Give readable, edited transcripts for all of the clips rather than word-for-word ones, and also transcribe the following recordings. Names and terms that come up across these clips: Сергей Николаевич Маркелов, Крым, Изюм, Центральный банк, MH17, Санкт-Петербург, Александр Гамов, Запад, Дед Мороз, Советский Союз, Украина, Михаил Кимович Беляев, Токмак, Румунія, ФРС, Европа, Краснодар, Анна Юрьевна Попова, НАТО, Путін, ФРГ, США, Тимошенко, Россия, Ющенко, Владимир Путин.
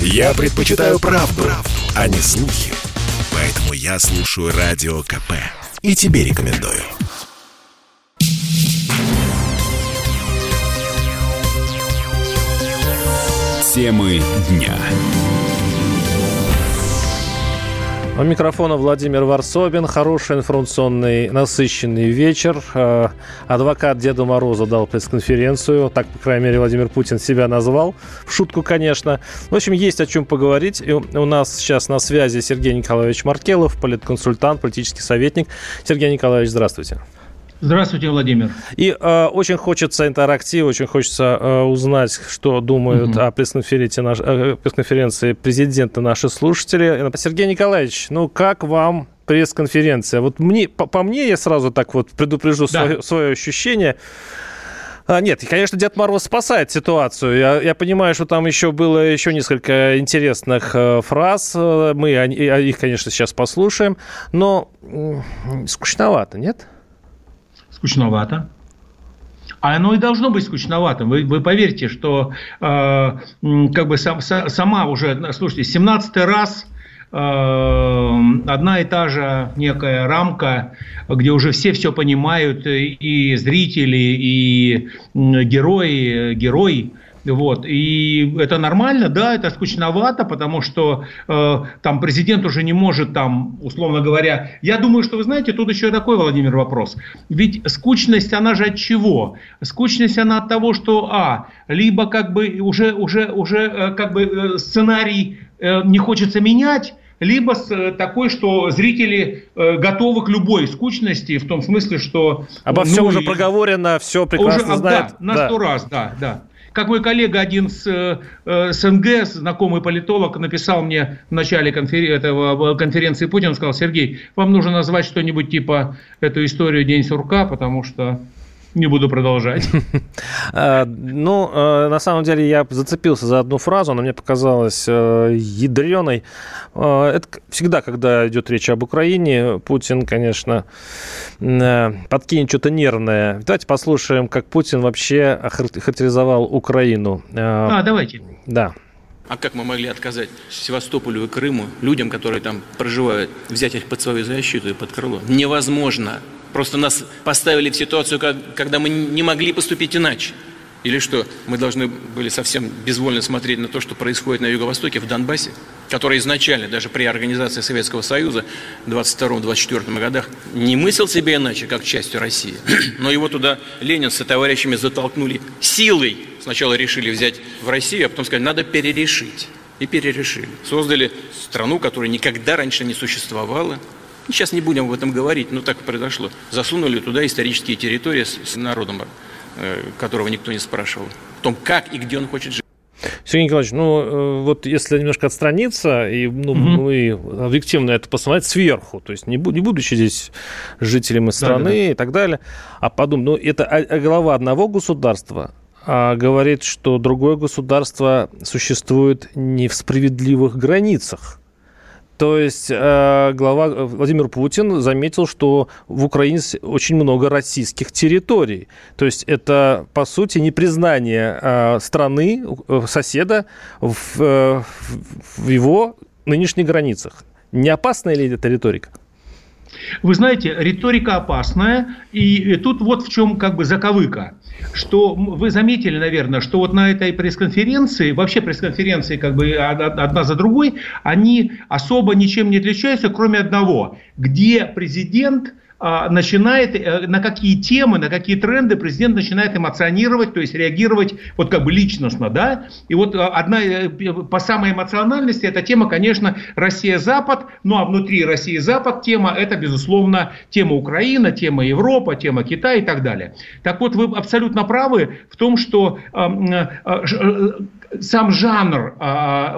Я предпочитаю правду, а не слухи. Поэтому я слушаю Радио КП. И тебе рекомендую. Темы дня. У микрофона Владимир Ворсобин. Хороший информационный насыщенный вечер. Адвокат Деда Мороза дал пресс-конференцию. Так, по крайней мере, Владимир Путин себя назвал. В шутку, конечно. В общем, есть о чем поговорить. И у нас сейчас на связи Сергей Николаевич Маркелов, политконсультант, политический советник. Сергей Николаевич, здравствуйте. Здравствуйте, Владимир. И очень хочется интерактива, очень хочется узнать, что думают о пресс-конференции президента наши слушатели. Сергей Николаевич, ну как вам пресс-конференция? Вот мне, по мне, я сразу так вот предупрежу свое ощущение. Нет, и, конечно, Дед Мороз спасает ситуацию. Я понимаю, что там еще было еще несколько интересных фраз. Мы их, конечно, сейчас послушаем. Но скучновато, нет? Скучновато. А оно и должно быть скучноватым. Вы поверьте, что сама уже, слушайте, 17-й раз одна и та же некая рамка, где уже все понимают, и зрители, и герои. Вот. И это нормально, да, это скучновато, потому что там президент уже не может, там, условно говоря... Я думаю, что, вы знаете, тут еще такой, Владимир, вопрос. Ведь скучность, она же от чего? Скучность, она от того, что, либо как бы уже как бы сценарий не хочется менять, либо такой, что зрители готовы к любой скучности, в том смысле, что... Обо всем уже проговорено, все прекрасно уже, знают. Да, на 100 раз, да. Как мой коллега, один с СНГ, знакомый политолог, написал мне в начале конференции Путина, он сказал: Сергей, вам нужно назвать что-нибудь типа эту историю «День сурка», потому что не буду продолжать. Ну, на самом деле, я зацепился за одну фразу, она мне показалась ядреной. Это всегда, когда идет речь об Украине, Путин, конечно, подкинет что-то нервное. Давайте послушаем, как Путин вообще характеризовал Украину. Давайте. Да. А как мы могли отказать Севастополю и Крыму, людям, которые там проживают, взять их под свою защиту и под крыло? Невозможно. Просто нас поставили в ситуацию, когда мы не могли поступить иначе. Или что, мы должны были совсем безвольно смотреть на то, что происходит на юго-востоке, в Донбассе, который изначально, даже при организации Советского Союза в 1922-1924 годах, не мыслил себе иначе, как частью России. Но его туда Ленин со товарищами затолкнули силой. Сначала решили взять в Россию, а потом сказали, надо перерешить. И перерешили. Создали страну, которая никогда раньше не существовала. Сейчас не будем об этом говорить, но так произошло. Засунули туда исторические территории с народом, которого никто не спрашивал, о том, как и где он хочет жить. Сергей Николаевич, вот если немножко отстраниться и мы объективно это посмотреть сверху, то есть не будучи здесь жителем страны и так далее, а подумать, это глава одного государства говорит, что другое государство существует не в справедливых границах. То есть глава Владимир Путин заметил, что в Украине очень много российских территорий. То есть это, по сути, непризнание страны, соседа в его нынешних границах. Не опасна ли эта риторика? Вы знаете, риторика опасная, и тут вот в чем как бы заковыка, что вы заметили, наверное, что вот на этой пресс-конференции, вообще пресс-конференции как бы одна за другой, они особо ничем не отличаются, кроме одного, где президент начинает, на какие темы, на какие тренды президент начинает эмоционировать, то есть реагировать вот как бы личностно, да, и вот одна по самой эмоциональности эта тема, конечно, Россия-Запад, ну а внутри России-Запад тема, это, безусловно, тема Украина, тема Европа, тема Китай и так далее. Так вот, вы абсолютно правы в том, что сам жанр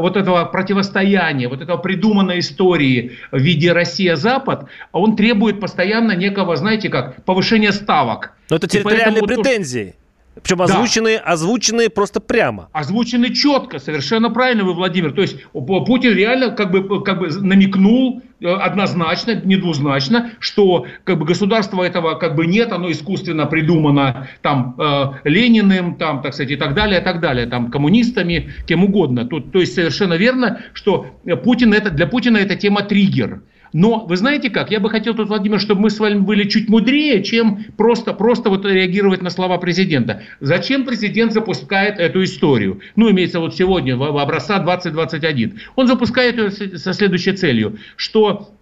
вот этого противостояния, вот этого придуманной истории в виде Россия-Запад, он требует постоянно некого, знаете как, повышения ставок. Но это территориальные претензии. Причем озвученные просто прямо. Озвучены четко, совершенно правильно вы, Владимир. То есть Путин реально как бы намекнул однозначно, недвузначно, что как бы государства этого как бы нет, оно искусственно придумано там Лениным, там, так сказать, и так далее, там коммунистами, кем угодно. То есть совершенно верно, что Путин это, для Путина эта тема триггер. Но вы знаете как, я бы хотел тут, Владимир, чтобы мы с вами были чуть мудрее, чем просто вот реагировать на слова президента. Зачем президент запускает эту историю? Ну, имеется вот сегодня, образца 2021. Он запускает ее со следующей целью, что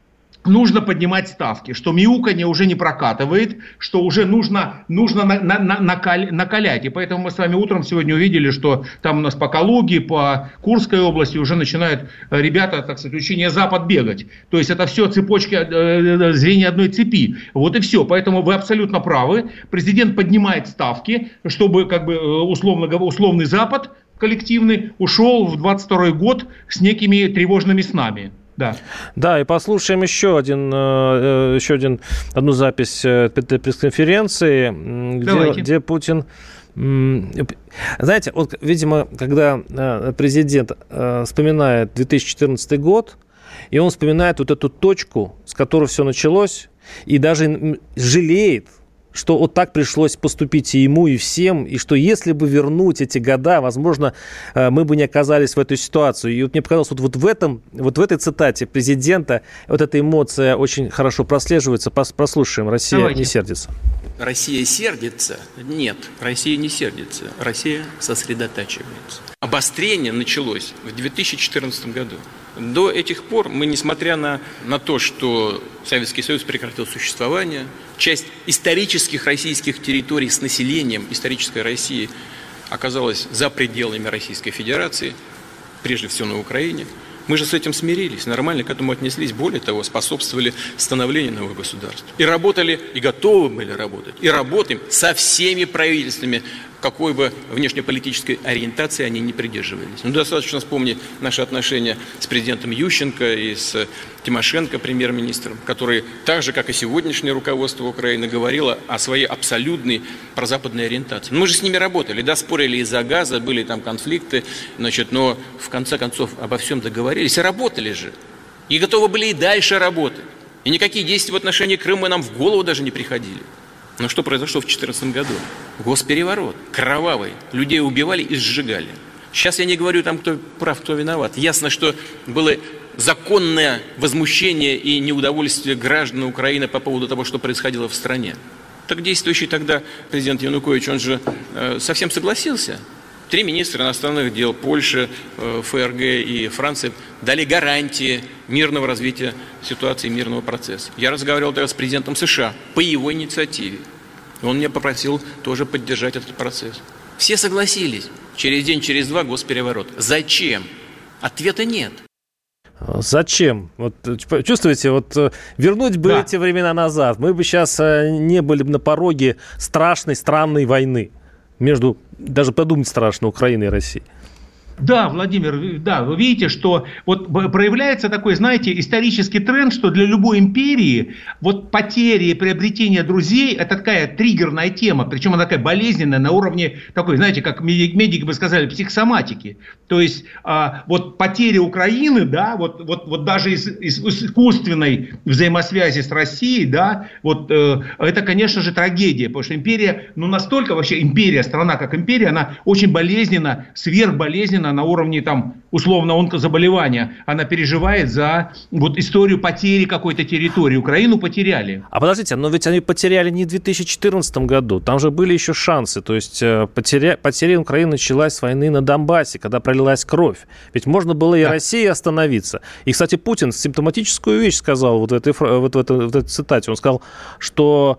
нужно поднимать ставки, что мяуканье уже не прокатывает, что уже нужно накалять. И поэтому мы с вами утром сегодня увидели, что там у нас по Калуге, по Курской области уже начинают ребята, так сказать, учение Запад бегать. То есть это все цепочки, звенья одной цепи. Вот и все. Поэтому вы абсолютно правы. Президент поднимает ставки, чтобы как бы условный Запад коллективный ушел в 22-й год с некими тревожными снами. Да, и послушаем еще одну запись пресс-конференции, где Путин... Знаете, вот, видимо, когда президент вспоминает 2014 год, и он вспоминает вот эту точку, с которой все началось, и даже жалеет, что вот так пришлось поступить и ему, и всем, и что если бы вернуть эти года, возможно, мы бы не оказались в этой ситуации. И вот мне показалось, вот в этой цитате президента вот эта эмоция очень хорошо прослеживается. Прослушаем. Россия Давайте. Не сердится. Россия сердится? Нет, Россия не сердится. Россия сосредотачивается. Обострение началось в 2014 году. До этих пор мы, несмотря на то, что Советский Союз прекратил существование, часть исторических российских территорий с населением исторической России оказалась за пределами Российской Федерации, прежде всего на Украине. Мы же с этим смирились, нормально к этому отнеслись, более того, способствовали становлению нового государства. И работали, и готовы были работать, и работаем со всеми правительствами, какой бы внешнеполитической ориентации они не придерживались. Ну, достаточно вспомнить наши отношения с президентом Ющенко и с Тимошенко, премьер-министром, который, так же, как и сегодняшнее руководство Украины, говорило о своей абсолютной прозападной ориентации. Мы же с ними работали, да, спорили из-за газа, были там конфликты, значит, но в конце концов обо всем договорились и работали же. И готовы были и дальше работать. И никакие действия в отношении Крыма нам в голову даже не приходили. Но что произошло в 2014 году? Госпереворот, кровавый, людей убивали и сжигали. Сейчас я не говорю там, кто прав, кто виноват. Ясно, что было законное возмущение и неудовольствие граждан Украины по поводу того, что происходило в стране. Так действующий тогда президент Янукович, он же совсем согласился. 3 министра иностранных дел Польши, ФРГ и Франции дали гарантии мирного развития ситуации, мирного процесса. Я разговаривал тогда с президентом США по его инициативе. Он меня попросил тоже поддержать этот процесс. Все согласились. Через день, через 2 госпереворот. Зачем? Ответа нет. Зачем? Вот, чувствуете, вот вернуть бы эти времена назад, мы бы сейчас не были бы на пороге страшной, странной войны. Между, даже подумать страшно, Украиной и Россией. Да, Владимир, да, вы видите, что вот проявляется такой, знаете, исторический тренд, что для любой империи вот потери и приобретение друзей – это такая триггерная тема, причем она такая болезненная на уровне такой, знаете, как медики бы сказали, психосоматики. То есть вот потери Украины, да, вот даже из искусственной взаимосвязи с Россией, да, вот это, конечно же, трагедия, потому что империя, ну настолько вообще империя, страна как империя, она очень болезненна, сверхболезненна, на уровне там условно онкозаболевания, она переживает за вот историю потери какой-то территории. Украину потеряли. А подождите, но ведь они потеряли не в 2014 году, там же были еще шансы, то есть потеря Украины началась с войны на Донбассе, когда пролилась кровь. Ведь можно было и России остановиться. И, кстати, Путин симптоматическую вещь сказал в этой цитате. Он сказал, что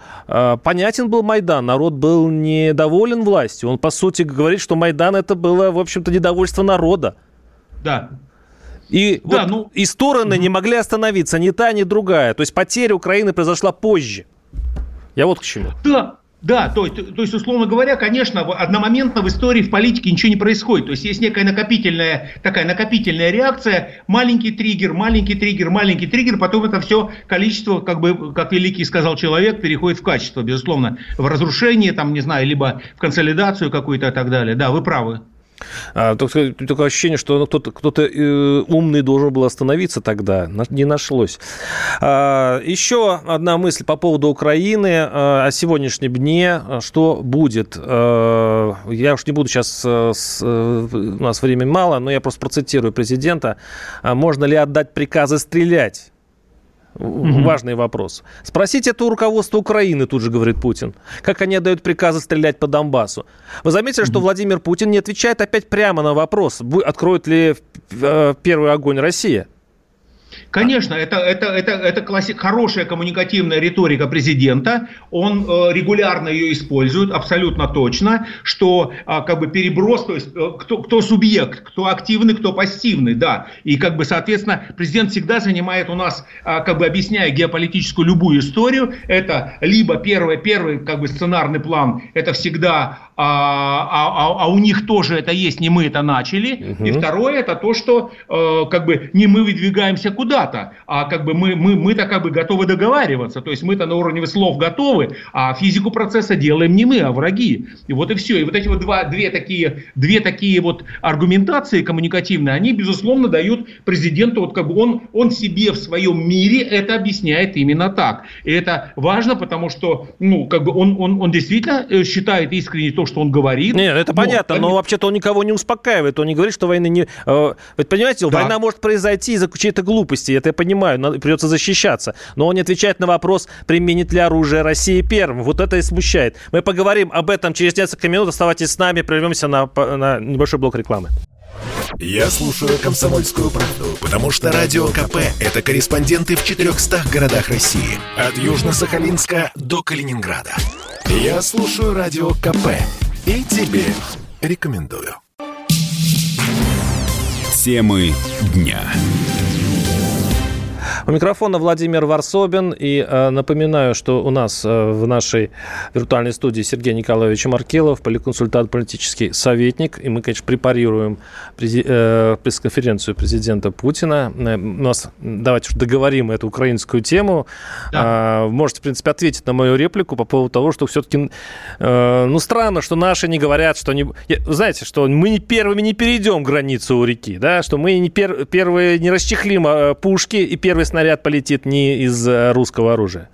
понятен был Майдан, народ был недоволен властью. Он, по сути, говорит, что Майдан это было, в общем-то, недовольство народа. Да. И, да, вот, ну... и стороны не могли остановиться, ни та, ни другая. То есть потеря Украины произошла позже. Я вот к чему. Да. Да, то есть, условно говоря, конечно, одномоментно в истории, в политике ничего не происходит. То есть есть некая накопительная реакция, маленький триггер, потом это все количество, как бы, как великий сказал человек, переходит в качество, безусловно, в разрушение, там, не знаю, либо в консолидацию какую-то и так далее. Да, вы правы. Такое ощущение, что кто-то умный должен был остановиться тогда. Не нашлось. Еще одна мысль по поводу Украины. О сегодняшнем дне. Что будет? Я уж не буду сейчас... У нас времени мало, но я просто процитирую президента. Можно ли отдать приказы стрелять? Важный вопрос. Спросите это у руководства Украины, тут же говорит Путин. Как они отдают приказы стрелять по Донбассу? Вы заметили, что Владимир Путин не отвечает опять прямо на вопрос, откроет ли первый огонь Россия? Конечно, это хорошая коммуникативная риторика президента. Он регулярно ее использует, абсолютно точно, что как бы переброс, то есть кто субъект, кто активный, кто пассивный, да. И как бы, соответственно, президент всегда занимает у нас, как бы объясняя геополитическую любую историю, это либо первый как бы сценарный план, это всегда... А у них тоже это есть, не мы это начали. И второе, это то, что как бы не мы выдвигаемся куда-то, а как бы мы-то как бы готовы договариваться. То есть мы-то на уровне слов готовы, а физику процесса делаем не мы, а враги. И вот и все. И вот эти вот две такие вот аргументации коммуникативные, они, безусловно, дают президенту, вот как бы он себе в своем мире это объясняет именно так. И это важно, потому что, ну, как бы он действительно считает искренне то, что он говорит. Нет, это понятно, но вообще-то он никого не успокаивает. Он не говорит, что войны не... Вы понимаете, да. Война может произойти из-за чьей-то глупости, это я понимаю, придется защищаться. Но он не отвечает на вопрос, применит ли оружие Россия первым. Вот это и смущает. Мы поговорим об этом через несколько минут. Оставайтесь с нами, прервемся на небольшой блок рекламы. Я слушаю «Комсомольскую правду», потому что Радио КП – это корреспонденты в 400 городах России. От Южно-Сахалинска до Калининграда. Я слушаю Радио КП и тебе рекомендую. Темы дня. У микрофона Владимир Ворсобин. И напоминаю, что у нас в нашей виртуальной студии Сергей Николаевич Маркелов, поликонсультант, политический советник. И мы, конечно, препарируем пресс-конференцию президента Путина. У нас, давайте уж договорим эту украинскую тему. Да. Можете, в принципе, ответить на мою реплику по поводу того, что все-таки... Ну, странно, что наши не говорят, что... Знаете, что мы первыми не перейдем границу у реки, да? Что мы первые не расчехлим пушки и первые снаряд полетит не из русского оружия.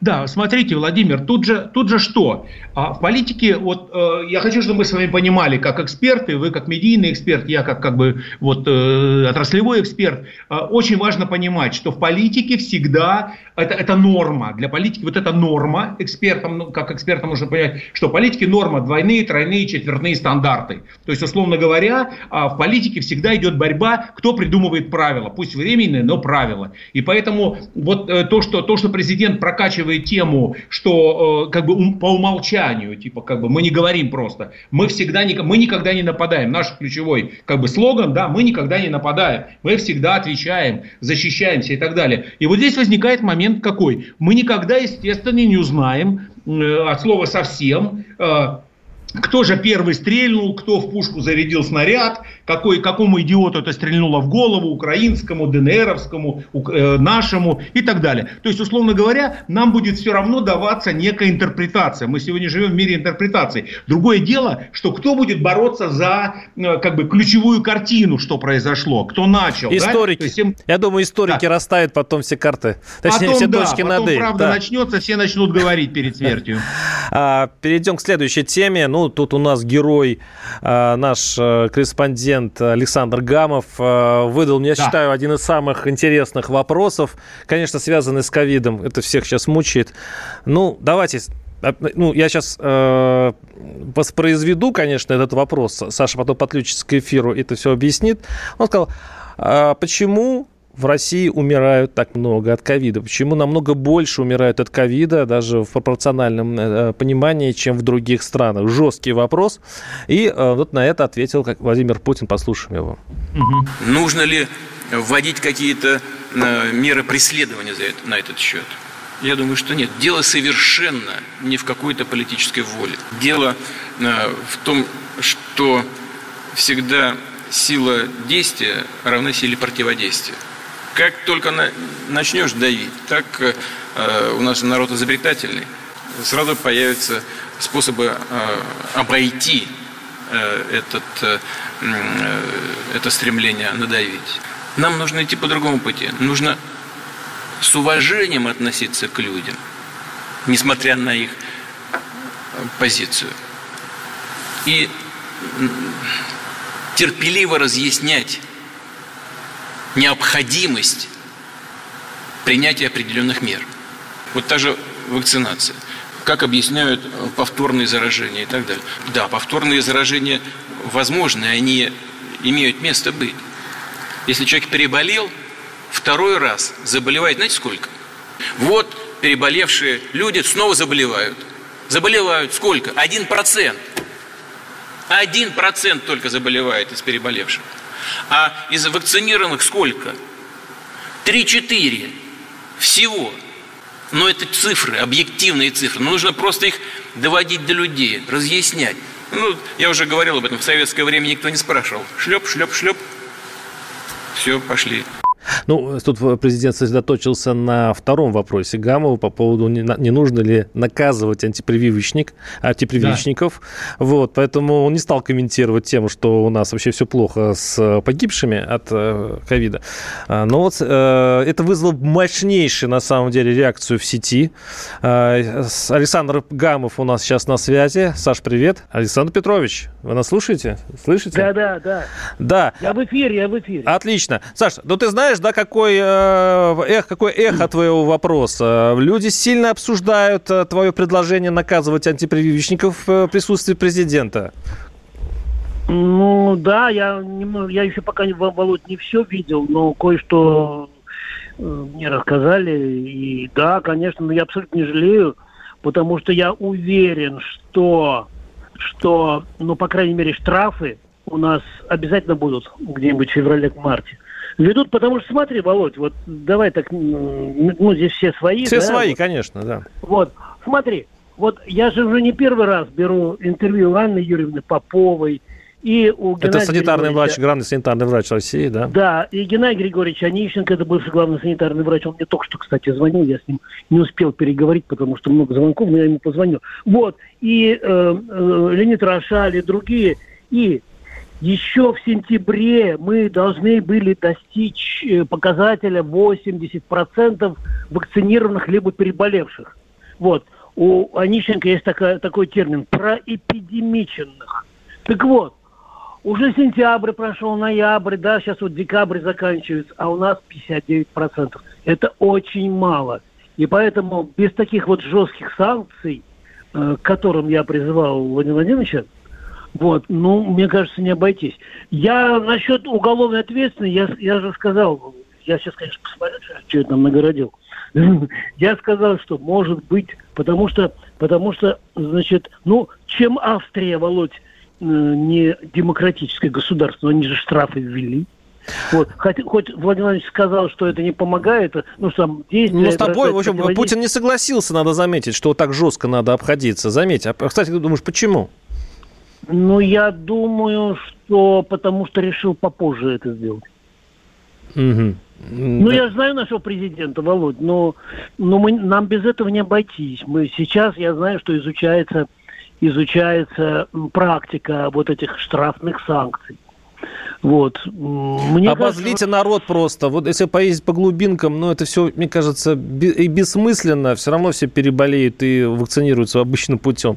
Да, смотрите, Владимир, тут же что? В политике, вот я хочу, чтобы мы с вами понимали, как эксперты, вы как медийный эксперт, я как бы вот отраслевой эксперт, очень важно понимать, что в политике всегда это норма. Для политики вот это норма. Экспертам, ну, как экспертам нужно понять, что в политике норма двойные, тройные, четверные стандарты. То есть, условно говоря, в политике всегда идет борьба, кто придумывает правила. Пусть временные, но правила. И поэтому вот то, что президент прокачивает тему, что как бы по умолчанию, типа как бы мы не говорим просто, мы никогда не нападаем. Наш ключевой как бы слоган, да, мы никогда не нападаем, мы всегда отвечаем, защищаемся и так далее. И вот здесь возникает момент какой? Мы никогда, естественно, не узнаем от слова совсем. Кто же первый стрельнул, кто в пушку зарядил снаряд, какому идиоту это стрельнуло в голову, украинскому, ДНРовскому, нашему и так далее. То есть, условно говоря, нам будет все равно даваться некая интерпретация. Мы сегодня живем в мире интерпретаций. Другое дело, что кто будет бороться за как бы ключевую картину, что произошло, кто начал. Историки. Да? Есть, я думаю, историки расставят потом все карты. Точнее, потом, все точки над «и». Потом правда начнется, все начнут говорить перед смертью. Перейдем к следующей теме. Ну, тут у нас герой, наш корреспондент Александр Гамов выдал, я считаю, один из самых интересных вопросов, конечно, связанный с ковидом. Это всех сейчас мучает. Ну, давайте... Ну, я сейчас воспроизведу, конечно, этот вопрос. Саша потом подключится к эфиру и это все объяснит. Он сказал, почему в России умирают так много от ковида? Почему намного больше умирают от ковида, даже в пропорциональном понимании, чем в других странах? Жесткий вопрос. И вот на это ответил Владимир Путин. Послушаем его. Нужно ли вводить какие-то меры преследования на этот счет? Я думаю, что нет. Дело совершенно не в какой-то политической воле. Дело в том, что всегда сила действия равна силе противодействия. Как только начнешь давить, так у нас народ изобретательный, сразу появятся способы обойти это стремление надавить. Нам нужно идти по другому пути. Нужно с уважением относиться к людям, несмотря на их позицию. И терпеливо разъяснять необходимость принятия определенных мер. Вот та же вакцинация. Как объясняют повторные заражения и так далее. Да, повторные заражения возможны, они имеют место быть. Если человек переболел, второй раз заболевает, знаете сколько? Вот переболевшие люди снова заболевают. Заболевают сколько? 1%. 1% только заболевает из переболевших. А из вакцинированных сколько? 3-4 всего. Но это цифры, объективные цифры. Но нужно просто их доводить до людей, разъяснять. Ну, я уже говорил об этом, в советское время никто не спрашивал. Шлеп, шлеп, шлеп. Все, пошли. Ну, тут президент сосредоточился на втором вопросе Гамова по поводу, не нужно ли наказывать антипрививочников. Да. Вот, поэтому он не стал комментировать тему, что у нас вообще все плохо с погибшими от ковида. Но вот это вызвало мощнейшую, на самом деле, реакцию в сети. Александр Гамов у нас сейчас на связи. Саш, привет. Александр Петрович, вы нас слушаете? Слышите? Да. Я в эфире. Отлично. Саш, ну ты знаешь, да, какое эхо твоего вопроса. Люди сильно обсуждают твое предложение наказывать антипрививочников в присутствии президента. Ну, да, я еще пока, Володь, не все видел, но кое-что мне рассказали. И да, конечно, я абсолютно не жалею, потому что я уверен, что ну, по крайней мере, штрафы у нас обязательно будут где-нибудь в феврале-марте. Ведут, потому что, смотри, Володь, вот давай так, ну, здесь все свои. Все, да, свои, вот, конечно, да. Вот, смотри, вот я же уже не первый раз беру интервью у Анны Юрьевны Поповой и у Геннадия главный санитарный врач России, да? Да, и Геннадий Григорьевич Онищенко, это бывший главный санитарный врач, он мне только что, кстати, звонил, я с ним не успел переговорить, потому что много звонков, но я ему позвонил. Вот, и Леонид Рошаль и другие, и... Еще в сентябре мы должны были достичь показателя 80% вакцинированных либо переболевших. Вот. У Онищенко есть такой термин – проэпидемиченных. Так вот, уже сентябрь прошел, ноябрь, да, сейчас вот декабрь заканчивается, а у нас 59%. Это очень мало. И поэтому без таких вот жестких санкций, к которым я призывал Владимира Владимировича, вот, ну, мне кажется, не обойтись. Я насчет уголовной ответственности, я же сказал, я сейчас, конечно, посмотрю, что я там нагородил. Я сказал, что может быть, потому что, значит, ну, чем Австрия, Володь, не демократическое государство, они же штрафы ввели. Вот. Хоть Владимир Владимирович сказал, что это не помогает, ну, там действия... Ну, с тобой, в общем, Путин не согласился, надо заметить, что так жестко надо обходиться. Заметь, а, кстати, ты думаешь, почему? Ну, я думаю, что потому что решил попозже это сделать. Mm-hmm. Ну, да. Я знаю нашего президента, Володь, но нам без этого не обойтись. Сейчас я знаю, что изучается практика вот этих штрафных санкций. Вот. Обозлите народ просто. Вот если поездить по глубинкам, это все, мне кажется, и бессмысленно. Все равно все переболеют и вакцинируются обычным путем.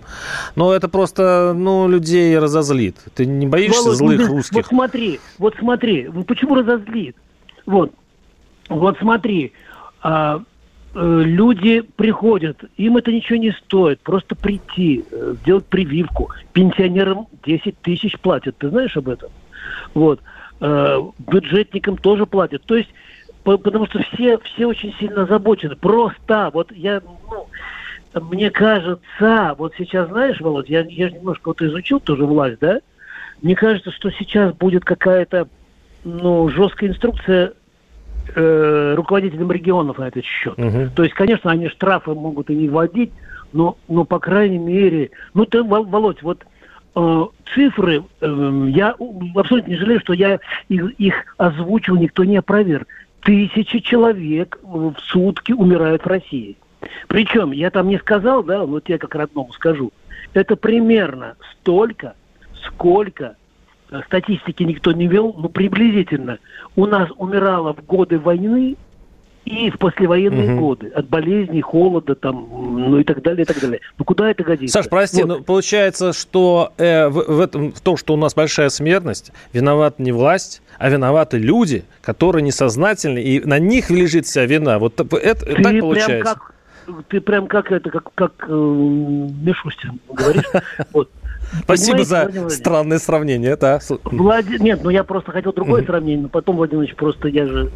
Но это просто, людей разозлит. Ты не боишься злых русских? Вот смотри. Почему разозлит? Вот смотри. Люди приходят, им это ничего не стоит. Просто прийти, сделать прививку. Пенсионерам 10 тысяч платят. Ты знаешь об этом? Вот. Бюджетникам тоже платят. То есть, потому что все очень сильно озабочены. Просто, мне кажется, вот сейчас, знаешь, Володь, я же немножко изучил тоже власть, да? Мне кажется, что сейчас будет какая-то, жесткая инструкция руководителям регионов на этот счет. Угу. То есть, конечно, они штрафы могут и не вводить, но по крайней мере... Ну, ты, Володь, вот... Цифры, я абсолютно не жалею, что я их озвучил, никто не опроверг. 1000 человек в сутки умирают в России. Причем, я там не сказал, да, вот я как родному скажу, это примерно столько, сколько, статистики никто не вел, но приблизительно у нас умирало в годы войны и в послевоенные годы от болезней, холода, там, ну и так далее, и так далее. Ну куда это годится? Саш, прости, вот. Но получается, что в том, что у нас большая смертность, виновата не власть, а виноваты люди, которые несознательны, и на них лежит вся вина. Вот это ты так получается. Ты прям как Мишустин говоришь. Вот. Спасибо за странное сравнение, да. Нет, ну я просто хотел другое сравнение, но потом, Владимир Ильич, просто я же...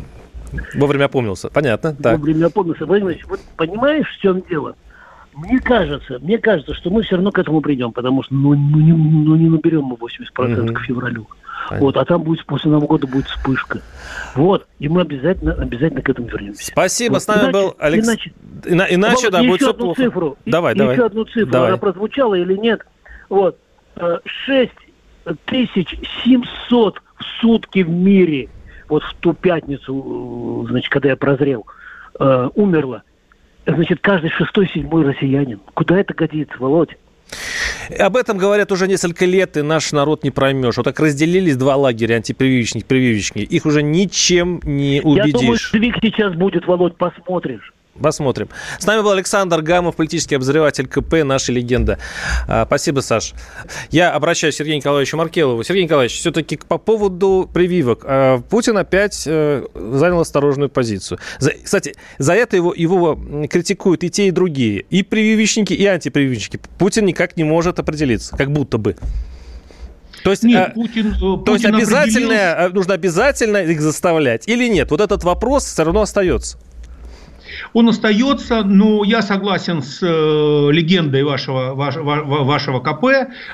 Вовремя опомнился, понятно. Так. Вовремя опомнился. Владимир Ильич, вот понимаешь, в чем дело? Мне кажется, что мы все равно к этому придем, потому что не наберем мы 80% к февралю. Вот, а там будет после Нового года будет вспышка. Вот, и мы обязательно к этому вернемся. Спасибо, вот. С нами был Александр. Иначе, да, будет все плохо. Цифру. Давай. Еще одну цифру, давай. Она прозвучала или нет. Вот, 6700 в сутки в мире, вот в ту пятницу, значит, когда я прозрел, умерло. Значит, каждый 6-7 россиянин. Куда это годится, Володь? Об этом говорят уже несколько лет, и наш народ не промешь. Вот так разделились два лагеря, антипрививочники, прививочники. Их уже ничем не убедишь. Я думаю, сдвиг сейчас будет, Володь, посмотришь. Посмотрим. С нами был Александр Гамов, политический обозреватель КП, наша легенда. Спасибо, Саш. Я обращаюсь к Сергею Николаевичу Маркелову. Сергей Николаевич, все-таки по поводу прививок. Путин опять занял осторожную позицию. Кстати, за это его критикуют и те, и другие. И прививочники, и антипрививочники. Путин никак не может определиться, как будто бы. То есть, нет, Путин обязательно, нужно обязательно их заставлять или нет? Вот этот вопрос все равно остается. Он остается, но я согласен с легендой вашего КП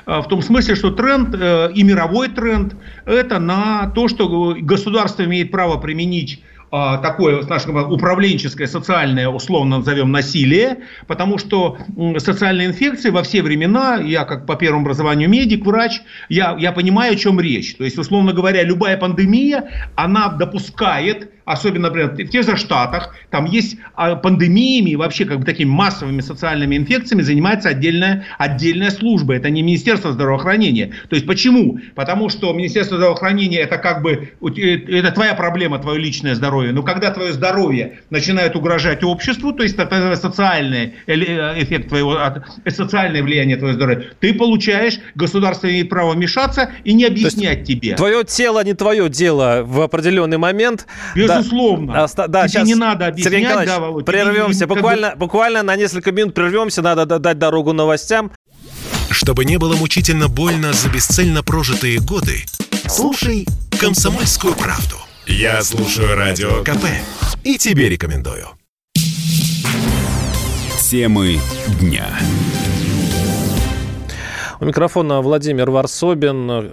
в том смысле, что тренд и мировой тренд это на то, что государство имеет право применить такое, скажем, управленческое, социальное, условно назовем, насилие, потому что социальные инфекции во все времена, я как по первому образованию медик, врач, я понимаю, о чем речь. То есть, условно говоря, любая пандемия, она допускает, особенно, например, в тех же Штатах, там есть пандемиями и вообще как бы такими массовыми социальными инфекциями занимается отдельная служба. Это не Министерство здравоохранения. То есть почему? Потому что Министерство здравоохранения это как бы это твоя проблема, твое личное здоровье. Но когда твое здоровье начинает угрожать обществу, то есть это социальный эффект твоего, социальное влияние твоего здоровья, ты получаешь, государство имеет право вмешаться и не объяснять тебе. Твое тело не твое дело в определенный момент. Безусловно. Да, тебе не надо объяснять. Сергей Николаевич, Володь, прервемся. Буквально на несколько минут прервемся. Надо дать дорогу новостям. Чтобы не было мучительно больно за бесцельно прожитые годы, слушай «Комсомольскую правду». Я слушаю Радио КП и тебе рекомендую. Темы дня. У микрофона Владимир Ворсобин.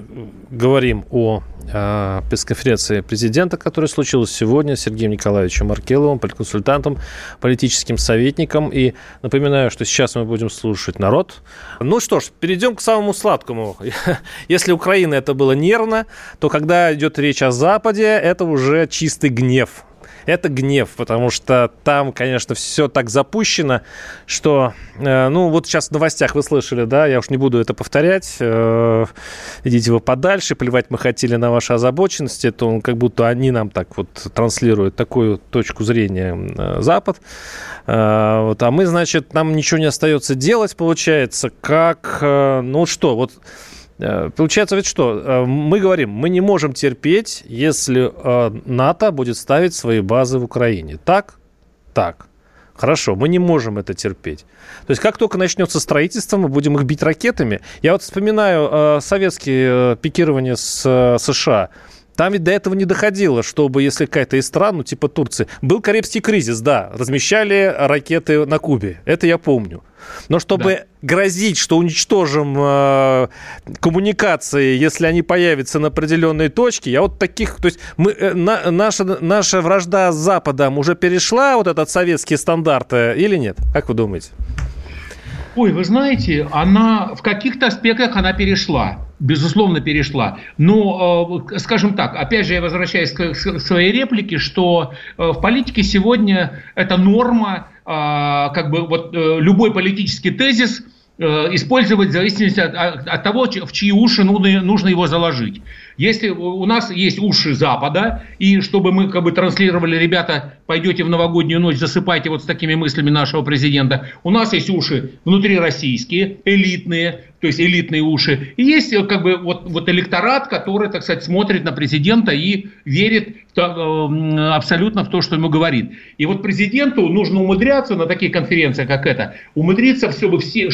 Говорим о пресс-конференции президента, которая случилась сегодня с Сергеем Николаевичем Маркеловым, политконсультантом, политическим советником. И напоминаю, что сейчас мы будем слушать народ. Ну что ж, перейдем к самому сладкому. Если Украина это было нервно, то когда идет речь о Западе, это уже чистый гнев. Это гнев, потому что там, конечно, все так запущено, что, ну, вот сейчас в новостях вы слышали, да, я уж не буду это повторять, идите вы подальше, плевать мы хотели на ваши озабоченности, то как будто они нам так вот транслируют такую точку зрения Запад, вот, а мы, значит, нам ничего не остается делать, получается, как, ну, что, вот... Получается ведь что? Мы говорим, мы не можем терпеть, если НАТО будет ставить свои базы в Украине. Так? Так. Хорошо, мы не можем это терпеть. То есть как только начнется строительство, мы будем их бить ракетами. Я вот вспоминаю советские пикирования с США. Там ведь до этого не доходило, чтобы, если какая-то из стран, ну типа Турции, был Карибский кризис, да, размещали ракеты на Кубе, это я помню. Но чтобы грозить, что уничтожим коммуникации, если они появятся на определенной точке, я вот таких... То есть мы, наша вражда с Западом уже перешла вот этот советские стандарты или нет? Как вы думаете? Ой, вы знаете, она в каких-то аспектах она перешла. Безусловно, перешла. Но, скажем так, опять же, я возвращаюсь к своей реплике, что в политике сегодня эта норма, как бы вот любой политический тезис использовать в зависимости от того, в чьи уши нужно его заложить. Если у нас есть уши Запада, и чтобы мы как бы транслировали, ребята, пойдете в новогоднюю ночь, засыпайте вот с такими мыслями нашего президента. У нас есть уши внутрироссийские, элитные, то есть элитные уши. И есть как бы вот электорат, который, так сказать, смотрит на президента и верит абсолютно в то, что ему говорит. И вот президенту нужно умудряться на таких конференциях, как эта, умудриться, чтобы все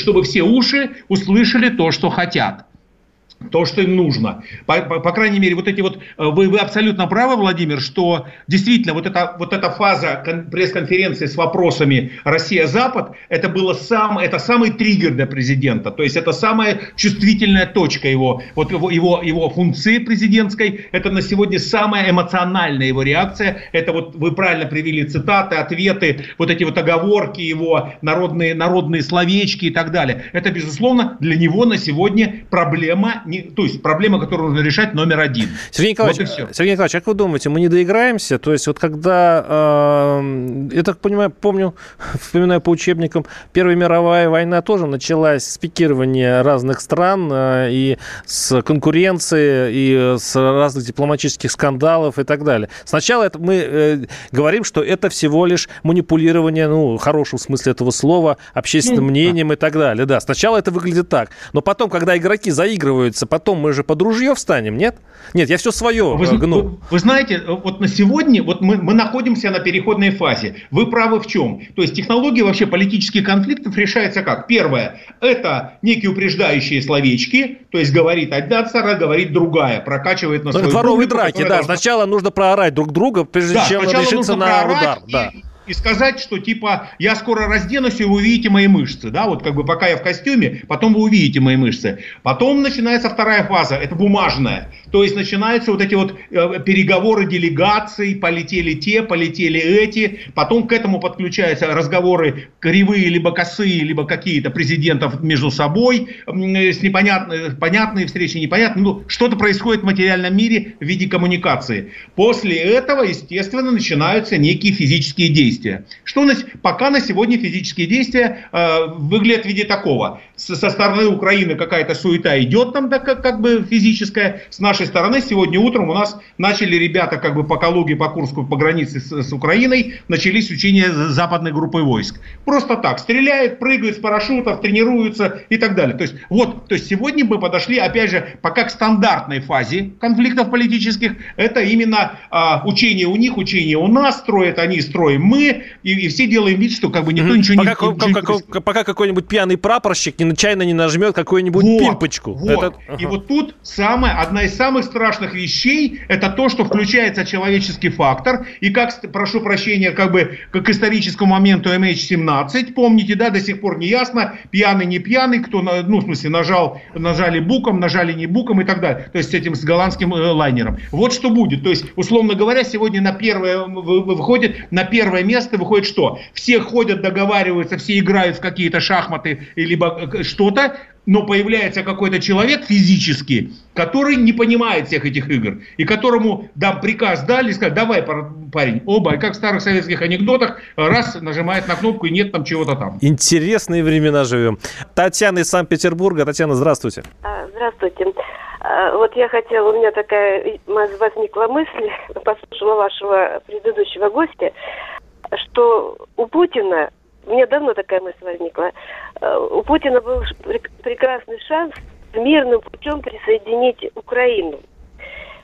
уши услышали то, что хотят. То, что им нужно. По крайней мере, вот эти вот... Вы абсолютно правы, Владимир, что действительно вот эта фаза пресс-конференции с вопросами «Россия-Запад» это самый триггер для президента. То есть это самая чувствительная точка его. Вот его функции президентской. Это на сегодня самая эмоциональная его реакция. Это вот вы правильно привели цитаты, ответы, вот эти вот оговорки его, народные словечки и так далее. Это, безусловно, для него на сегодня проблема. То есть проблема, которую нужно решать, номер один. Сергей Николаевич, как вы думаете, мы не доиграемся? То есть вот когда, я так понимаю, вспоминаю по учебникам, Первая мировая война тоже началась с пикирования разных стран и с конкуренции, и с разных дипломатических скандалов и так далее. Сначала мы говорим, что это всего лишь манипулирование, в хорошем смысле этого слова, общественным мнением и так далее. Да, сначала это выглядит так. Но потом, когда игроки заигрывают, потом мы же под ружье встанем, нет? Нет, я все свое гну. Вы знаете, вот на сегодня мы находимся на переходной фазе. Вы правы в чем? То есть технология вообще политических конфликтов решается как? Первое, это некие упреждающие словечки, то есть говорит одна сторона, говорит другая, прокачивает на свою... Дворовые драки, да. Должна... Сначала нужно проорать друг друга, прежде чем решиться на удар. Да. И сказать, что типа я скоро разденусь, и вы увидите мои мышцы. Да, вот как бы пока я в костюме, потом вы увидите мои мышцы. Потом начинается вторая фаза, это бумажная. То есть начинаются вот эти вот переговоры делегаций, полетели те, полетели эти. Потом к этому подключаются разговоры кривые, либо косые, либо какие-то президентов между собой. С понятные встречи, непонятные. Что-то происходит в материальном мире в виде коммуникации. После этого, естественно, начинаются некие физические действия. Что пока на сегодня физические действия выглядят в виде такого. Со стороны Украины какая-то суета идет там, да, как бы физическая. С нашей стороны сегодня утром у нас начали ребята как бы по Калуге, по Курску, по границе с Украиной, начались учения западной группы войск. Просто так. Стреляют, прыгают с парашютов, тренируются и так далее. То есть сегодня мы подошли, опять же, пока к стандартной фазе конфликтов политических. Это именно учение у них, учение у нас. Строят они, строим мы. И все делаем вид, что как бы никто ничего не происходит. Пока какой-нибудь пьяный прапорщик нечаянно не нажмет какую-нибудь пимпочку. И вот тут одна из самых страшных вещей, это то, что включается человеческий фактор. И прошу прощения, как к историческому моменту MH17, помните, да, до сих пор не ясно, пьяный, не пьяный, кто, в смысле, нажали буком, нажали не буком и так далее. То есть с этим с голландским лайнером. Вот что будет. То есть, условно говоря, сегодня на первое место выходит что? Все ходят, договариваются, все играют в какие-то шахматы, либо что-то, но появляется какой-то человек физически, который не понимает всех этих игр, и которому приказ дали, сказали, давай, парень, оба, и как в старых советских анекдотах, раз, нажимает на кнопку, и нет там чего-то там. Интересные времена живем. Татьяна из Санкт-Петербурга. Татьяна, здравствуйте. Здравствуйте. Вот я хотела, у меня такая возникла мысль, послушала вашего предыдущего гостя, что у Путина, у меня давно такая мысль возникла, у Путина был прекрасный шанс мирным путем присоединить Украину.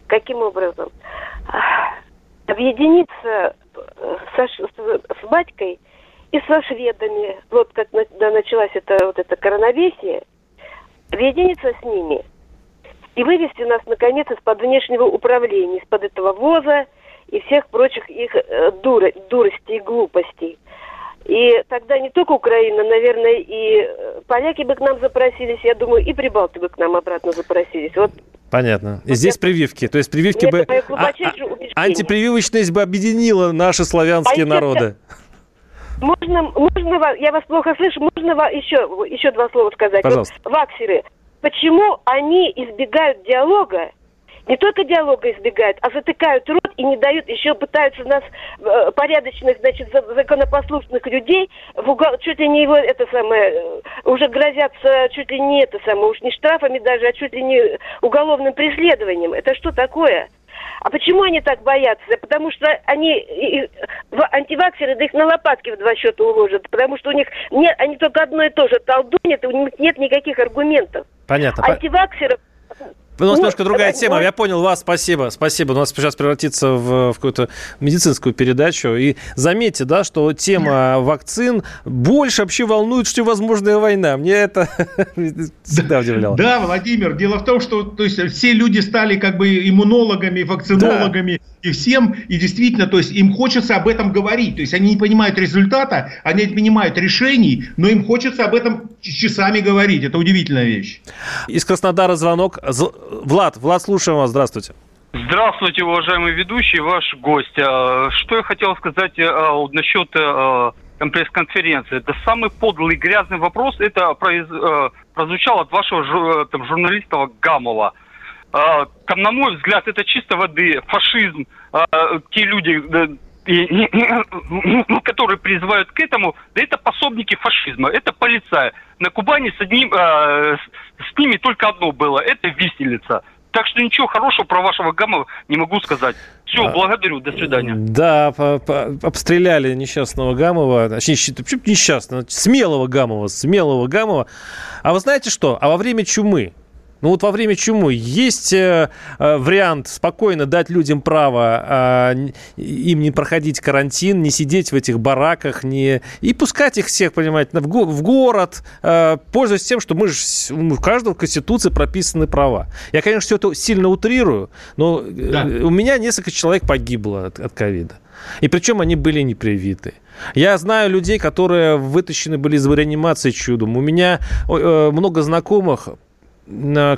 Каким образом? Объединиться с батькой и со шведами, вот как началась это коронавесие, объединиться с ними и вывести нас, наконец, из-под внешнего управления, из-под этого ВОЗа и всех прочих их дуростей и глупостей. И тогда не только Украина, наверное, и поляки бы к нам запросились, я думаю, и прибалты бы к нам обратно запросились. Вот. Понятно. И здесь прививки. То есть прививки бы... Антипрививочность бы объединила наши славянские народы. Можно, я вас плохо слышу, можно еще два слова сказать? Пожалуйста. Вот, ваксеры. Почему они избегают диалога не только диалога избегают, а затыкают рот и не дают, еще пытаются нас, порядочных, значит, законопослушных людей, в угол, чуть ли не его, это самое, уже грозятся чуть ли не это самое, уж не штрафами даже, а чуть ли не уголовным преследованием. Это что такое? А почему они так боятся? Потому что они, антиваксеры, да их на лопатки в два счета уложат, потому что у них нет, они только одно и то же толдунят, у них нет никаких аргументов. Понятно. Антиваксеров... У нас немножко другая тема. Я понял вас. Спасибо. Спасибо. У нас сейчас превратится в какую-то медицинскую передачу. И заметьте, да, что тема вакцин больше вообще волнует, что возможная война. Мне это всегда удивляло. Да, Владимир. Дело в том, что то есть, все люди стали как бы иммунологами, вакцинологами и всем. И действительно, то есть им хочется об этом говорить. То есть они не понимают результата, они не понимают решений, но им хочется об этом часами говорить. Это удивительная вещь. Из Краснодара звонок. Влад, слушаем вас. Здравствуйте. Здравствуйте, уважаемый ведущий, ваш гость. Что я хотел сказать насчет пресс-конференции. Это самый подлый и грязный вопрос. Это прозвучал от вашего журналиста Гамова. Там, на мой взгляд, это чисто воды фашизм. Те люди, которые призывают к этому, да это пособники фашизма, это полицаи. На Кубани с ними только одно было, это виселица. Так что ничего хорошего про вашего Гамова не могу сказать. Все, благодарю, до свидания. Да, обстреляли несчастного Гамова, точнее, несчастного, смелого Гамова. А вы знаете что? А во время чумы, во время чумы есть вариант спокойно дать людям право им не проходить карантин, не сидеть в этих бараках, и пускать их всех, понимаете, в город, пользуясь тем, что у каждого в Конституции прописаны права. Я, конечно, все это сильно утрирую, но да. У меня несколько человек погибло от ковида. И причем они были не привиты. Я знаю людей, которые вытащены были из реанимации чудом. У меня много знакомых,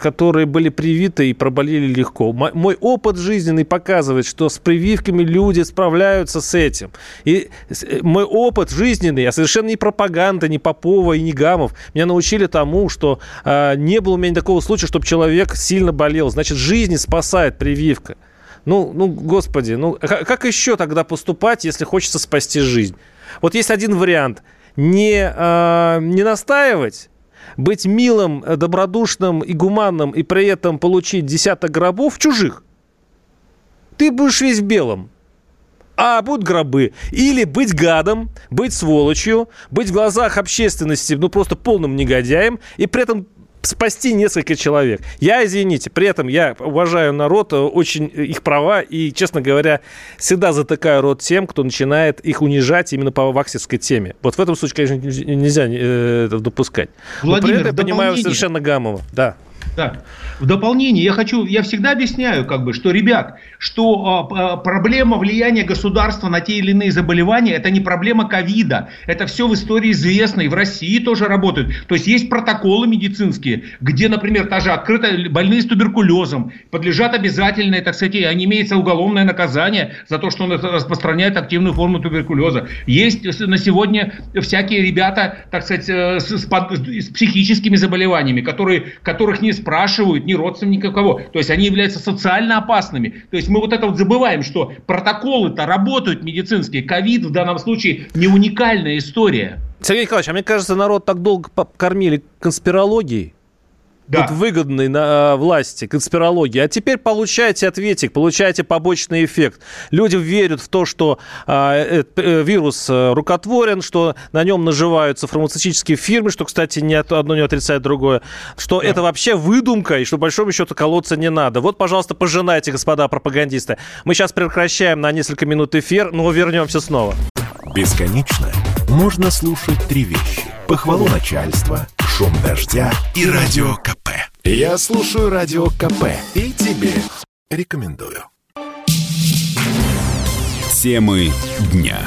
которые были привиты и проболели легко. Мой опыт жизненный показывает, что с прививками люди справляются с этим. И мой опыт жизненный, а совершенно не пропаганда, не Попова и не Гамов, меня научили тому, что не было у меня такого случая, чтобы человек сильно болел. Значит, жизни спасает прививка. Господи, как еще тогда поступать, если хочется спасти жизнь? Вот есть один вариант. Не настаивать, быть милым, добродушным и гуманным и при этом получить десяток гробов чужих, ты будешь весь в белом, а будут гробы. Или быть гадом, быть сволочью, быть в глазах общественности, просто полным негодяем и при этом спасти несколько человек. При этом я уважаю народ, очень их права и, честно говоря, всегда затыкаю рот тем, кто начинает их унижать именно по ваксерской теме. Вот в этом случае, конечно, нельзя это допускать. Владимир, я понимаю совершенно Гамова. Да. Так, в дополнение я всегда объясняю, что, ребят, проблема влияния государства на те или иные заболевания, это не проблема ковида, это все в истории известно, и в России тоже работают. То есть есть протоколы медицинские, где, например, даже открыто больные с туберкулезом подлежат обязательно, имеется уголовное наказание за то, что он распространяет активную форму туберкулеза. Есть на сегодня всякие ребята, с психическими заболеваниями, которых не спрашивают ни родственников кого. То есть они являются социально опасными. То есть мы забываем, что протоколы-то работают медицинские. Ковид в данном случае не уникальная история. Сергей Николаевич, мне кажется, народ так долго кормили конспирологией. Да. Выгодной на власти конспирологии. А теперь получаете ответик, получаете побочный эффект. Люди верят в то, что вирус рукотворен, что на нем наживаются фармацевтические фирмы, что, кстати, одно не отрицает другое, что да. Это вообще выдумка, и что, по большому счету, колоться не надо. Вот, пожалуйста, пожинайте, господа пропагандисты. Мы сейчас прекращаем на несколько минут эфир, но вернемся снова. Бесконечно можно слушать три вещи. Похвалу начальства, шум дождя и Радио КП. Я слушаю Радио КП и тебе рекомендую. Темы дня.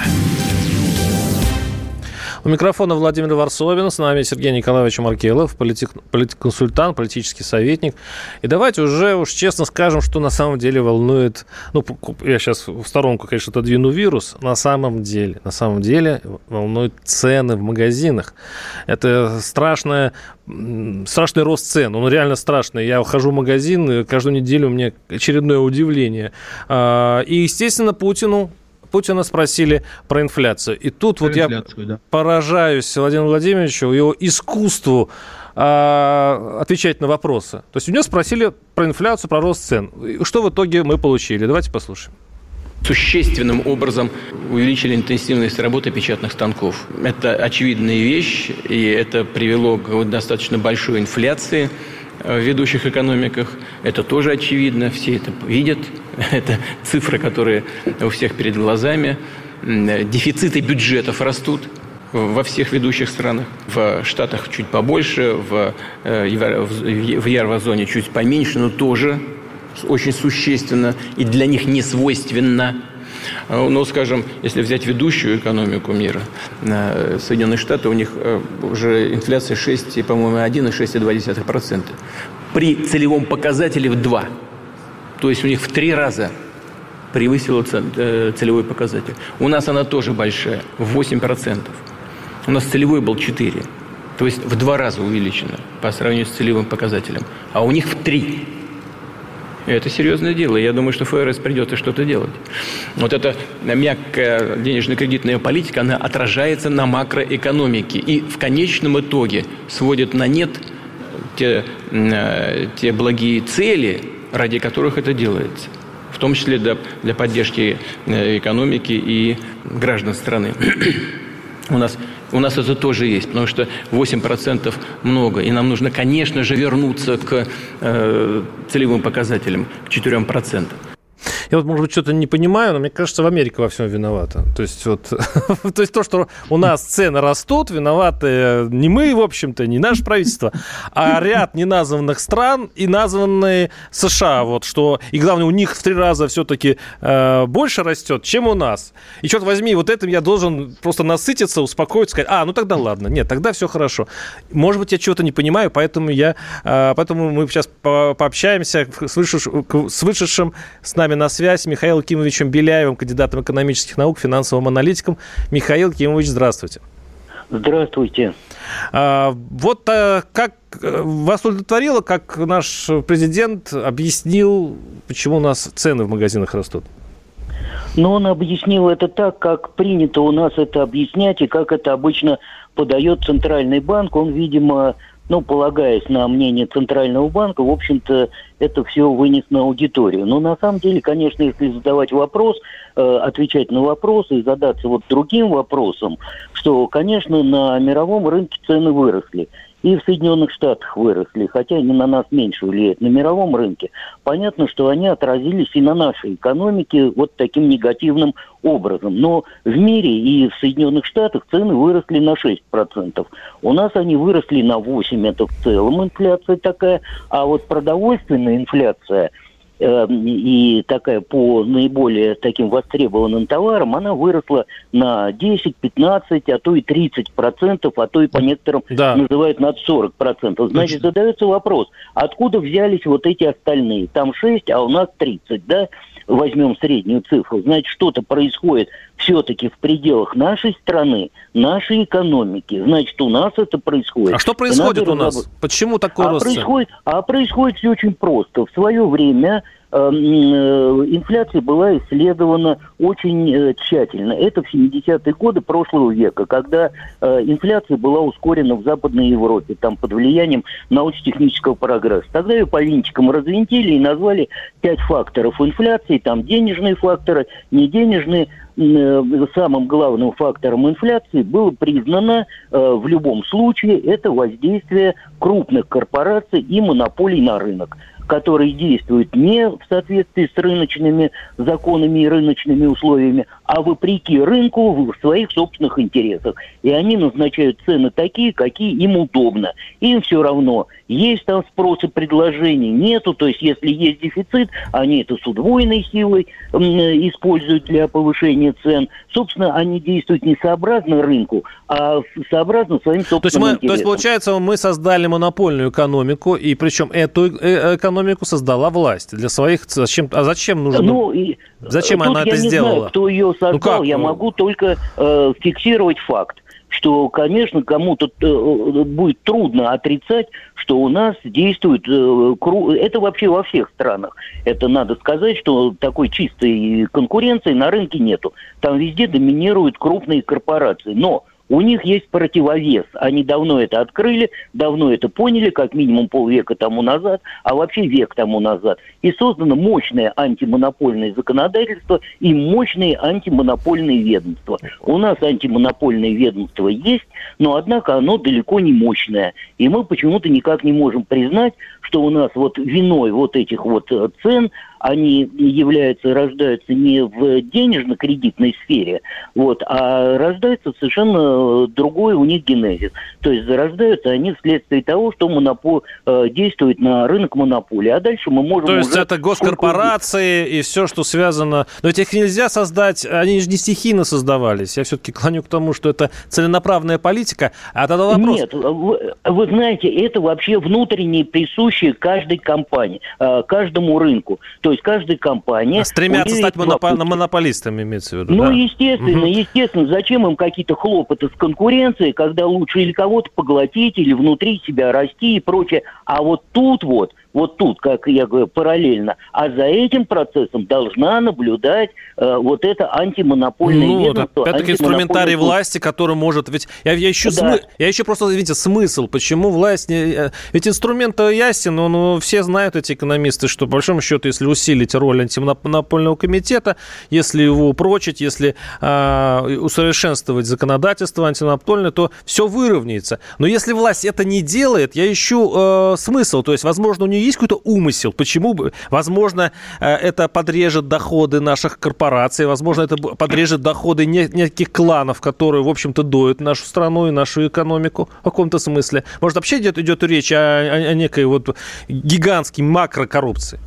У микрофона Владимир Ворсобин, с нами Сергей Николаевич Маркелов, политконсультант, политический советник. И давайте уж честно скажем, что на самом деле волнует... Ну, я сейчас в сторонку, конечно, отодвину вирус. На самом деле волнуют цены в магазинах. Это страшный рост цен. Он реально страшный. Я хожу в магазин, и каждую неделю у меня очередное удивление. И, естественно, Путина спросили про инфляцию. И тут я поражаюсь Владимиру Владимировичу, его искусству отвечать на вопросы. То есть у него спросили про инфляцию, про рост цен. Что в итоге мы получили? Давайте послушаем. Существенным образом увеличили интенсивность работы печатных станков. Это очевидная вещь, и это привело к достаточно большой инфляции в ведущих экономиках. Это тоже очевидно, все это видят. Это цифры, которые у всех перед глазами. Дефициты бюджетов растут во всех ведущих странах. В Штатах чуть побольше, в еврозоне чуть поменьше, но тоже очень существенно и для них не свойственно. Но, скажем, если взять ведущую экономику мира, Соединенные Штаты, у них уже инфляция 6, по-моему, 1 и 6,2%. При целевом показателе в 2. То есть у них в 3 раза превысила целевой показатель. У нас она тоже большая, в 8%. У нас целевой был 4. То есть в 2 раза увеличена по сравнению с целевым показателем. А у них в 3. Это серьезное дело. Я думаю, что ФРС придется что-то делать. Вот эта мягкая денежно-кредитная политика, она отражается на макроэкономике и в конечном итоге сводит на нет те благие цели, ради которых это делается, в том числе для поддержки экономики и граждан страны. У нас это тоже есть, потому что 8% много. И нам нужно, конечно же, вернуться к целевым показателям, к 4%. Я вот, может быть, что-то не понимаю, но мне кажется, в Америке во всем виновата. То есть то, что у нас цены растут, виноваты не мы, в общем-то, не наше правительство, а ряд неназванных стран и названные США. И главное, у них в 3 раза все-таки больше растет, чем у нас. И черт возьми, вот этим я должен просто насытиться, успокоиться, сказать, ну тогда ладно, нет, тогда все хорошо. Может быть, я чего-то не понимаю, поэтому мы сейчас пообщаемся с вышедшим с нами на связь Михаилом Кимовичем Беляевым, кандидатом экономических наук, финансовым аналитиком. Михаил Кимович, здравствуйте. Здравствуйте. Как вас удовлетворило, как наш президент объяснил, почему у нас цены в магазинах растут? Он объяснил это так, как принято у нас это объяснять, и как это обычно подает Центральный банк. Он, видимо, полагаясь на мнение Центрального банка, в общем-то, это все вынес на аудиторию. Но на самом деле, конечно, если задавать вопрос, отвечать на вопросы и задаться другим вопросом, что, конечно, на мировом рынке цены выросли. И в Соединенных Штатах выросли, хотя они на нас меньше влияют. На мировом рынке понятно, что они отразились и на нашей экономике таким негативным образом. Но в мире и в Соединенных Штатах цены выросли на 6%. У нас они выросли на 8%. Это в целом инфляция такая. А продовольственная инфляция и такая по наиболее таким востребованным товарам, она выросла на 10, 15, а то и 30%, а то и по некоторым называют над 40%. Значит, задается вопрос, откуда взялись эти остальные? Там 6, а у нас 30, да? Возьмем среднюю цифру. Значит, что-то происходит все-таки в пределах нашей страны, нашей экономики. Значит, у нас это происходит. А что происходит у нас? Почему такой рост? Происходит все очень просто. В свое время инфляция была исследована очень тщательно. Это в 70-е годы прошлого века, когда инфляция была ускорена в Западной Европе, там под влиянием научно-технического прогресса. Тогда ее по винтикам развинтили и назвали 5 факторов инфляции, там денежные факторы, неденежные. Самым главным фактором инфляции было признано в любом случае это воздействие крупных корпораций и монополий на рынок. которые действуют не в соответствии с рыночными законами и рыночными условиями, а вопреки рынку в своих собственных интересах. И они назначают цены такие, какие им удобно. Им все равно, есть там спрос и предложение, нету. То есть, если есть дефицит, они это с удвоенной силой используют для повышения цен. Собственно, они действуют не сообразно рынку, а сообразно своим собственным интересам. То есть, получается, мы создали монопольную экономику, и причем эту экономику создала власть для своих. Зачем нужно? Зачем она это сделала? Я не знаю, кто ее создал. Я могу только фиксировать факт, что, конечно, кому-то будет трудно отрицать, что у нас действует... Это вообще во всех странах. Это надо сказать, что такой чистой конкуренции на рынке нету. Там везде доминируют крупные корпорации. Но у них есть противовес. Они давно это открыли, давно это поняли, как минимум полвека тому назад, а вообще век тому назад. И создано мощное антимонопольное законодательство и мощные антимонопольные ведомства. У нас антимонопольное ведомство есть, но, однако, оно далеко не мощное. И мы почему-то никак не можем признать, что у нас вот виной вот этих вот цен, они являются, рождаются не в денежно-кредитной сфере, вот, а рождаются совершенно другой у них генезис. То есть зарождаются они вследствие того, что действует на рынок монополии. А дальше мы можем... То есть это госкорпорации и все, что связано... Но ведь их нельзя создать, они же не стихийно создавались. Я все-таки клоню к тому, что это целенаправленная политика. А тогда вопрос... Нет, вы знаете, это вообще внутренние присущие каждой компании, каждому рынку. То есть каждая компания... А стремятся стать монополистами, имеется в виду, да? Естественно. Зачем им какие-то хлопоты с конкуренцией, когда лучше или кого-то поглотить, или внутри себя расти и прочее. А вот тут вот тут, как я говорю, параллельно. А за этим процессом должна наблюдать вот это антимонопольное ведомство. Опять-таки инструментарий власти, который может... Ведь я ищу, я ищу просто, видите, смысл, почему власть... Ведь инструмент-то ясен, но все знают, эти экономисты, что, по большому счету, если усилить роль антимонопольного комитета, если его упрочить, если усовершенствовать законодательство антимонопольное, то все выровняется. Но если власть это не делает, я ищу смысл. То есть, возможно, у нее есть какой-то умысел? Почему бы? Возможно, это подрежет доходы наших корпораций, возможно, это подрежет доходы неких кланов, которые, в общем-то, доят нашу страну и нашу экономику в каком-то смысле. Может, вообще идет речь о некой вот гигантской макрокоррупции?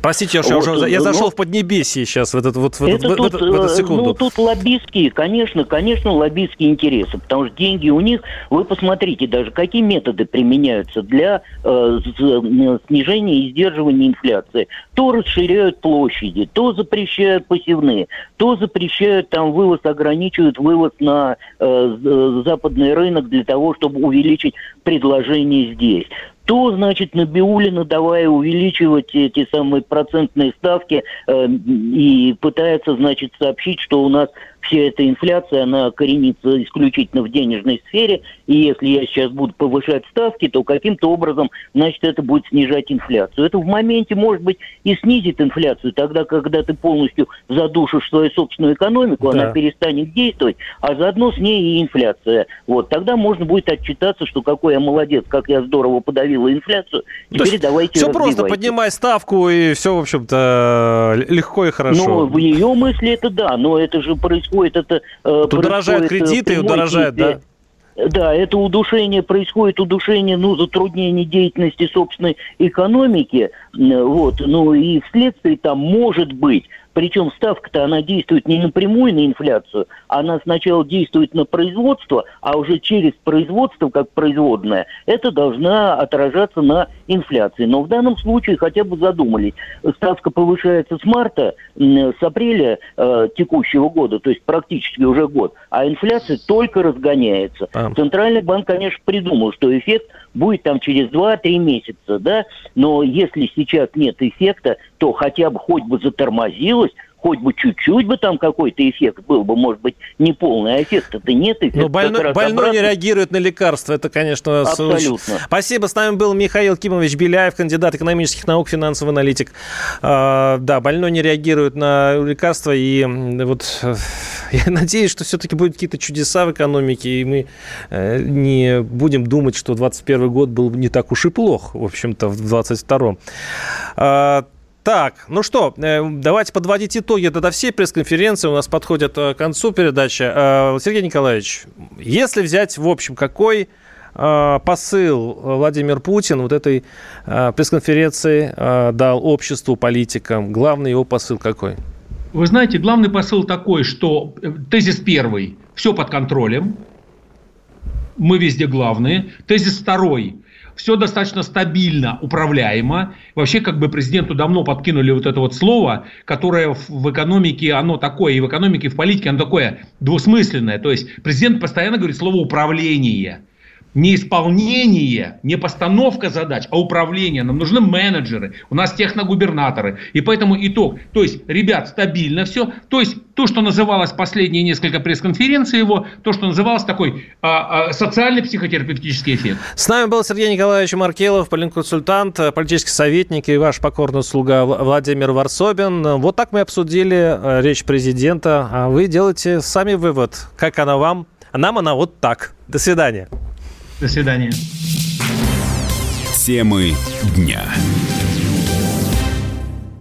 Простите, я зашел в поднебесье сейчас в эту секунду. Тут лоббистские, конечно, лоббистские интересы, потому что деньги у них, вы посмотрите даже, какие методы применяются для снижения и сдерживания инфляции. То расширяют площади, то запрещают посевные, то запрещают там вывоз, ограничивают вывоз на западный рынок для того, чтобы увеличить предложение здесь. То, значит, Набиуллина, давая увеличивать эти самые процентные ставки, и пытается, значит, сообщить, что у нас вся эта инфляция, она коренится исключительно в денежной сфере, и если я сейчас буду повышать ставки, то каким-то образом, значит, это будет снижать инфляцию. Это в моменте, может быть, и снизит инфляцию, тогда, когда ты полностью задушишь свою собственную экономику, да, она перестанет действовать, а заодно с ней и инфляция. Вот, тогда можно будет отчитаться, что какой я молодец, как я здорово подавила инфляцию, теперь давайте все просто, поднимай ставку, и все, в общем-то, легко и хорошо. Ну, в ее мысли это да, но это же происходит, дорожают кредиты, и дорожают, да? Да, это происходит удушение, затруднение деятельности собственной экономики, и вследствие там может быть. Причем ставка-то, она действует не напрямую на инфляцию, она сначала действует на производство, а уже через производство, как производное, это должна отражаться на инфляции. Но в данном случае хотя бы задумались. Ставка повышается с апреля текущего года, то есть практически уже год, а инфляция только разгоняется. Центральный банк, конечно, придумал, что эффект будет там через 2-3 месяца, да, но если сейчас нет эффекта, то хотя бы хоть бы затормозилось, хоть бы чуть-чуть бы там какой-то эффект был бы, может быть, не полный, а эффекта-то нет. Эффект. Но больной не реагирует на лекарства, это, конечно... Абсолютно. Спасибо, с нами был Михаил Кимович Беляев, кандидат экономических наук, финансовый аналитик. Да, больной не реагирует на лекарства, и вот я надеюсь, что все-таки будут какие-то чудеса в экономике, и мы не будем думать, что 21 год был не так уж и плох, в общем-то, в 22-м. Так, ну что, давайте подводить итоги. Тогда все пресс-конференции у нас подходят к концу передачи. Сергей Николаевич, если взять, в общем, какой посыл Владимир Путин вот этой пресс-конференции дал обществу, политикам? Главный его посыл какой? Вы знаете, главный посыл такой, что тезис первый – все под контролем, мы везде главные. Тезис второй – все достаточно стабильно управляемо. Вообще, как бы президенту давно подкинули вот это вот слово, которое в экономике, оно такое, и в экономике, и в политике оно такое двусмысленное. То есть президент постоянно говорит слово «управление». Не исполнение, не постановка задач, а управление. Нам нужны менеджеры, у нас техногубернаторы. И поэтому итог. То есть, ребят, стабильно все. То есть, то, что называлось последние несколько пресс-конференций его, то, что называлось такой социальный психотерапевтический эффект. С нами был Сергей Николаевич Маркелов, политконсультант, политический советник и ваш покорный слуга Владимир Ворсобин. Вот так мы обсудили речь президента. А вы делаете сами вывод, как она вам. А нам она вот так. До свидания. До свидания. Темы дня.